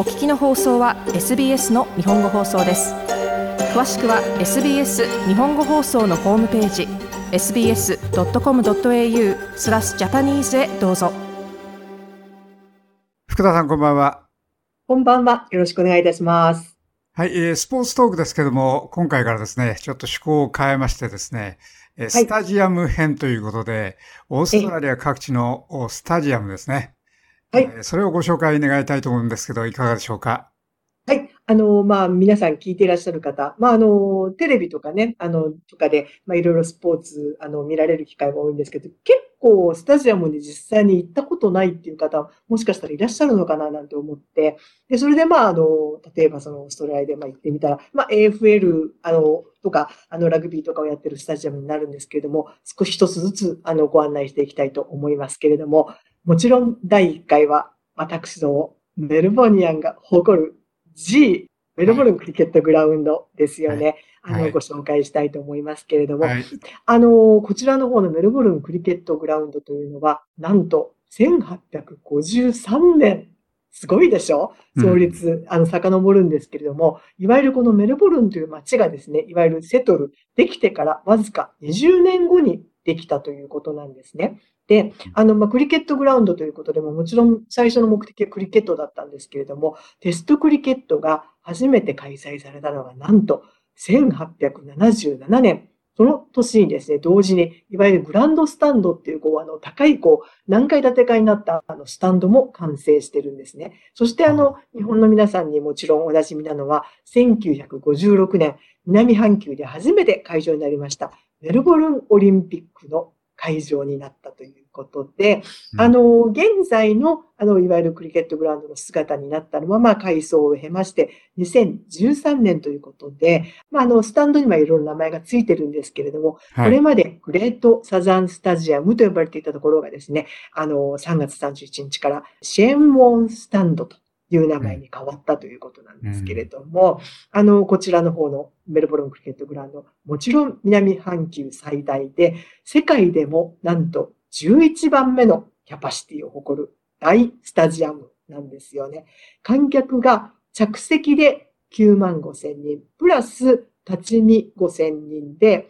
お聞きの放送は SBS の日本語放送です。詳しくは SBS 日本語放送のホームページ sbs.com.au/japanese へどうぞ。福田さん、こんばんは。こんばんは。よろしくお願いいたします。はい、スポーツトークですけども、今回からですね、ちょっと趣向を変えましてですね、スタジアム編ということで、オーストラリア各地のスタジアムですね。はい、それをご紹介願いたいと思うんですけど、いかがでしょうか。はい、皆さん聞いていらっしゃる方、テレビとかね、とかで、いろいろスポーツ、見られる機会が多いんですけど、結構スタジアムに実際に行ったことないっていう方、もしかしたらいらっしゃるのかななんて思って、で、それで、例えばそのオーストラリアで行ってみたら、AFL、とか、ラグビーとかをやってるスタジアムになるんですけれども、少し一つずつ、ご案内していきたいと思いますけれども、もちろん第1回は私のメルボルニアンが誇る G メルボルンクリケットグラウンドですよね、ご紹介したいと思いますけれども、こちらの方のメルボルンクリケットグラウンドというのはなんと1853年、すごいでしょ、創立、遡るんですけれども、いわゆるこのメルボルンという街がですね、いわゆるセトルできてからわずか20年後にできたということなんですね。で、クリケットグラウンドということでも、もちろん最初の目的はクリケットだったんですけれども、テストクリケットが初めて開催されたのがなんと1877年。その年にですね、同時にいわゆるグランドスタンドっていう高い何階建てかになったスタンドも完成してるんですね。そして日本の皆さんにもちろんおなじみなのは1956年南半球で初めて会場になりましたメルボルンオリンピックの会場になったということで、現在のいわゆるクリケットグラウンドの姿になったのは改装を経まして2013年ということで、スタンドにはいろいろ名前がついてるんですけれども、これまでグレートサザンスタジアムと呼ばれていたところがですね、3月31日からシェーンウォンスタンドという名前に変わったということなんですけれども、こちらの方のメルボルンクリケットグラウンド、もちろん南半球最大で、世界でもなんと11番目のキャパシティを誇る大スタジアムなんですよね。観客が着席で95,000人、プラス立ち見5,000人で、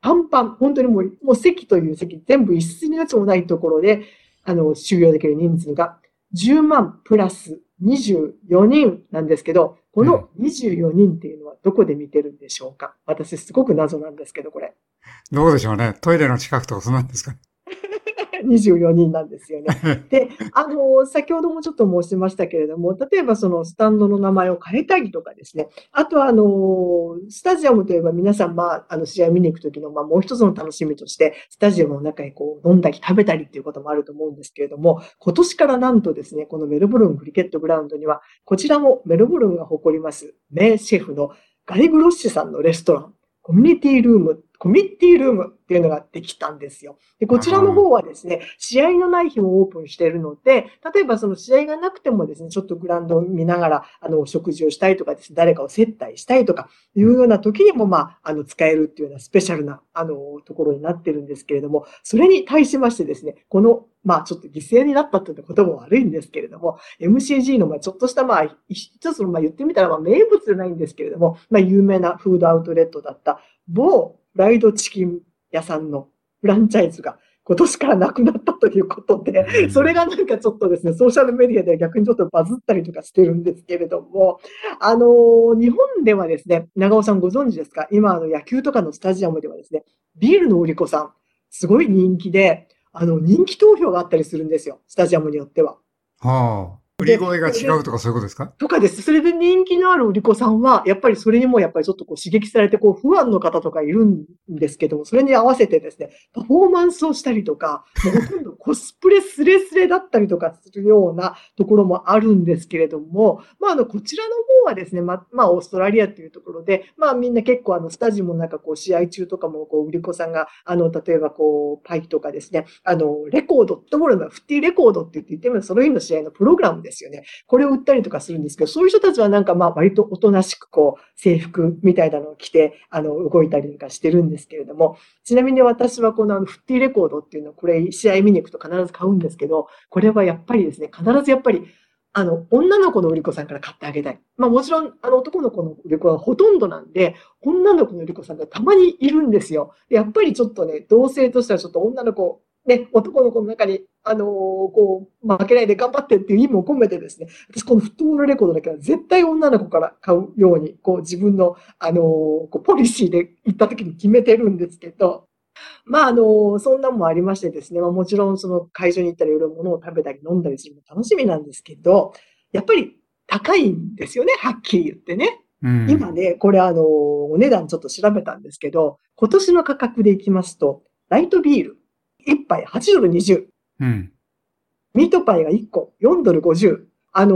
パンパン、本当にもう席という席、全部一室のやつもないところで、収容できる人数が10万プラス24人なんですけど、この24人っていうのはどこで見てるんでしょうか。私すごく謎なんですけど、これ。どうでしょうね。トイレの近くとかそうなんですかね。24人なんですよね。で、先ほどもちょっと申しましたけれども、例えばそのスタンドの名前を変えたりとかですね、あとはスタジアムといえば皆さん、試合見に行くときの、もう一つの楽しみとして、スタジアムの中に飲んだり食べたりっていうこともあると思うんですけれども、今年からなんとですね、このメルボルンクリケットグラウンドには、こちらもメルボルンが誇ります、名シェフのガリ・グロッシさんのレストラン、コミュニティルームっていうのができたんですよ。で、こちらの方はですね、試合のない日もオープンしているので、例えばその試合がなくてもですね、ちょっとグラウンドを見ながら、食事をしたいとかですね、誰かを接待したいとかいうような時にも、使えるっていうようなスペシャルな、ところになってるんですけれども、それに対しましてですね、この、ちょっと犠牲になったってことも悪いんですけれども、MCG の、ちょっとした、一つの、言ってみたら、名物じゃないんですけれども、有名なフードアウトレットだった、某フライドチキン屋さんのフランチャイズが今年からなくなったということで、それがちょっとですね、ソーシャルメディアでは逆にちょっとバズったりとかしてるんですけれども、日本ではですね、長尾さんご存知ですか？今野球とかのスタジアムではですね、ビールの売り子さん、すごい人気で、人気投票があったりするんですよ、スタジアムによっては。はあ。売り声が違うとかそういうことですか？とかです。それで人気のある売り子さんは、やっぱりそれにもやっぱりちょっと刺激されて、不安の方とかいるんですけども、それに合わせてですね、パフォーマンスをしたりとか、ほとんどコスプレスレスレだったりとかするようなところもあるんですけれども、こちらの方はですね、オーストラリアというところで、みんな結構スタジオの中、試合中とかも、売り子さんが、例えばパイとかですね、レコードってものが、フッティレコードって言っても、その日の試合のプログラムでですよね。これを売ったりとかするんですけど、そういう人たちは割とおとなしく制服みたいなのを着て動いたりとかしてるんですけれども、ちなみに私はこのフッティレコードっていうのはこれ試合見に行くと必ず買うんですけど、これはやっぱりですね、必ずやっぱり女の子の売り子さんから買ってあげたい。まあもちろん、男の子の売り子はほとんどなんで、女の子の売り子さんがたまにいるんですよ。でやっぱりちょっとね、同性としてはちょっと女の子、ね、男の子の中に、負けないで頑張ってっていう意味も込めてですね、私このフットボールレコードだけは絶対女の子から買うように、自分の、ポリシーで行った時に決めてるんですけど、まあ、そんなのもありましてですね、まあ、もちろんその会場に行ったりいろいろものを食べたり飲んだりするのも楽しみなんですけど、やっぱり高いんですよね、はっきり言ってね。うん、今ね、これお値段ちょっと調べたんですけど、今年の価格でいきますと、ライトビール1杯$8.20。うん。ミートパイが1個$4.50。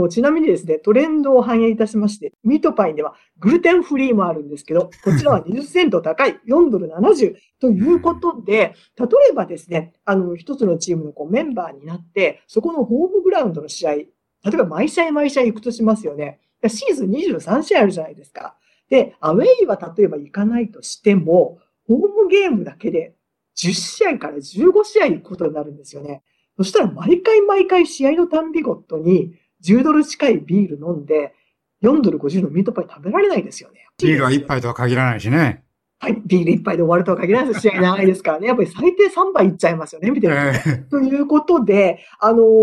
ちなみにですね、トレンドを反映いたしまして、ミートパイではグルテンフリーもあるんですけど、こちらは20セント高い$4.70ということで、例えばですね、一つのチームのメンバーになって、そこのホームグラウンドの試合、例えば毎試合毎試合行くとしますよね。シーズン23試合あるじゃないですか。で、アウェイは例えば行かないとしても、ホームゲームだけで10試合から15試合行くことになるんですよね。そしたら毎回毎回試合のたんびごとに、$10近いビール飲んで、$4.50のミートパイ食べられないですよね。ビールは1杯とは限らないしね。はい、ビール1杯で終わるとは限らないです。試合長いですからね。やっぱり最低3杯いっちゃいますよね、みたいな。ということで、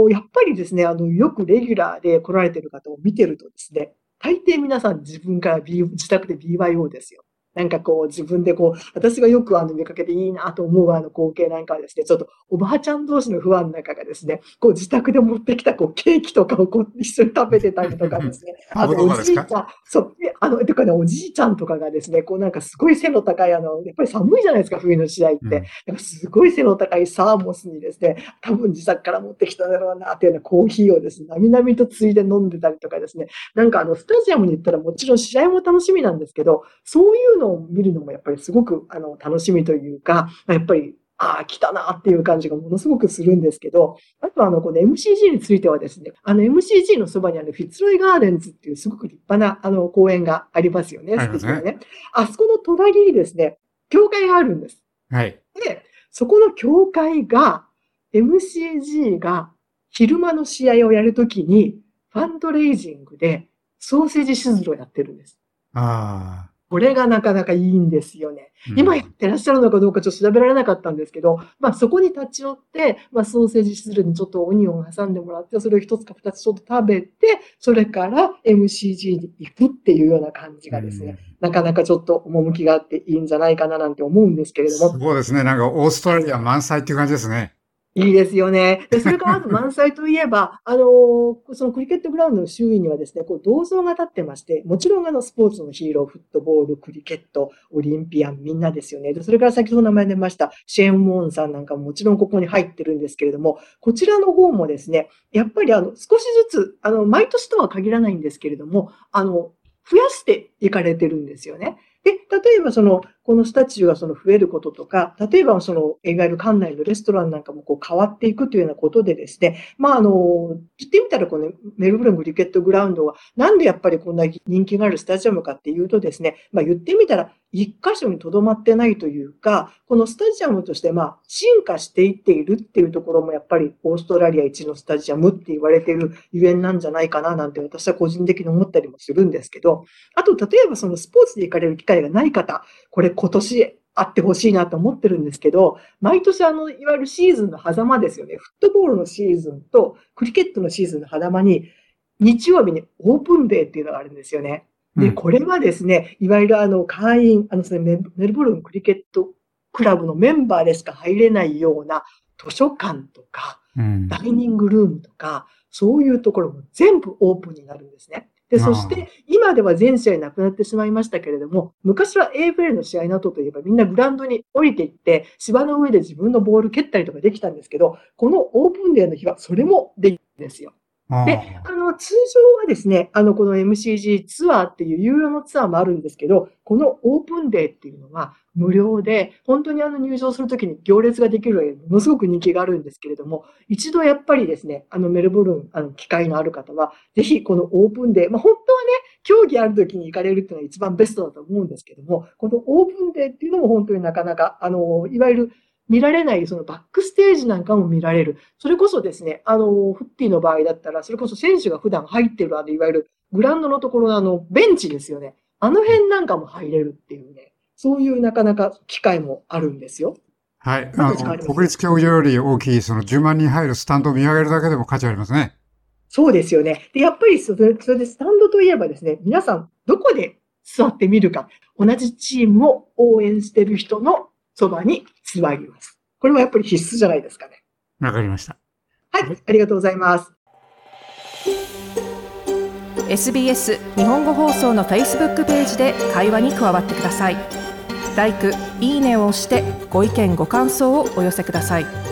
やっぱりですね、よくレギュラーで来られてる方を見てるとですね、大抵皆さん自分から自宅で BYO ですよ。なんか自分で私がよく見かけていいなと思う光景なんかはですね、ちょっとおばあちゃん同士の不安の中がですね、自宅で持ってきたケーキとかを一緒に食べてたりとかですね、おじいちゃん、そう、とかね、おじいちゃんとかがですね、なんかすごい背の高いやっぱり寒いじゃないですか、冬の試合って。なんかすごい背の高いサーモスにですね、多分自宅から持ってきたんだろうな、というようなコーヒーをですね、なみなみとついで飲んでたりとかですね、なんかスタジアムに行ったらもちろん試合も楽しみなんですけど、そういうのを見るのもやっぱりすごく楽しみというか、やっぱり来たなっていう感じがものすごくするんですけど、あとこの MCG についてはですね、MCG のそばにフィッツロイガーデンズっていうすごく立派な公園がありますよね。素敵なね。あそこの隣にですね、教会があるんです。はい。で、そこの教会が MCG が昼間の試合をやるときにファンドレイジングでソーセージシズルをやってるんです。ああ。これがなかなかいいんですよね。今やってらっしゃるのかどうかちょっと調べられなかったんですけど、まあそこに立ち寄って、まあソーセージシズルにちょっとオニオンを挟んでもらって、それを一つか二つちょっと食べて、それから MCG に行くっていうような感じがですね、なかなかちょっと趣があっていいんじゃないかななんて思うんですけれども。そうですね。なんかオーストラリア満載っていう感じですね。いいですよね。で、それからあと満載といえば、そのクリケットグラウンドの周囲にはですね、銅像が立ってまして、もちろんスポーツのヒーロー、フットボール、クリケット、オリンピアン、みんなですよね。で、それから先ほど名前出ました、シェーン・ウォンさんなんかももちろんここに入ってるんですけれども、こちらの方もですね、やっぱり少しずつ、毎年とは限らないんですけれども、増やしていかれてるんですよね。で、例えばこのスタチューが増えることとか、例えばいわゆる館内のレストランなんかも変わっていくというようなことでですね、まあ言ってみたらメルブルンクリケットグラウンドはなんでやっぱりこんな人気があるスタジアムかっていうとですね、まあ言ってみたら一箇所にとどまってないというか、このスタジアムとしてまあ進化していっているっていうところもやっぱりオーストラリア一のスタジアムって言われているゆえんなんじゃないかななんて私は個人的に思ったりもするんですけど、あと例えばスポーツで行かれる機会がない方、これ今年あってほしいなと思ってるんですけど、毎年いわゆるシーズンの狭間ですよね。フットボールのシーズンとクリケットのシーズンの狭間に、日曜日にオープンデーっていうのがあるんですよね。で、これはですね、いわゆる会員、メルボルンクリケットクラブのメンバーでしか入れないような図書館とか、ダイニングルームとか、そういうところも全部オープンになるんですね。で、そして、今では全試合なくなってしまいましたけれども、昔は AFL の試合の後といえばみんなグラウンドに降りていって、芝の上で自分のボール蹴ったりとかできたんですけど、このオープンデーの日はそれもできるんですよ。で、通常はですね、この MCG ツアーっていう有料のツアーもあるんですけど、このオープンデーっていうのは無料で、本当に入場するときに行列ができるようにものすごく人気があるんですけれども、一度やっぱりですね、メルボルン、機会のある方は、ぜひこのオープンデー、まあ本当はね、競技あるときに行かれるっていうのが一番ベストだと思うんですけども、このオープンデーっていうのも本当になかなか、いわゆる見られないそのバックステージなんかも見られる。それこそですね、フッティの場合だったら、それこそ選手が普段入ってるいわゆるグラウンドのところのベンチですよね。あの辺なんかも入れるっていうね、そういうなかなか機会もあるんですよ。はい。国立競技場より大きい、その10万人入るスタンドを見上げるだけでも価値ありますね。そうですよね。で、やっぱりそれでスタンドといえばですね、皆さんどこで座ってみるか、同じチームを応援している人のそばに座ります。これもやっぱり必須じゃないですかね。わかりました。はい、ありがとうございます。SBS 日本語放送の Facebook ページで会話に加わってください。LIKE、いいねを押してご意見ご感想をお寄せください。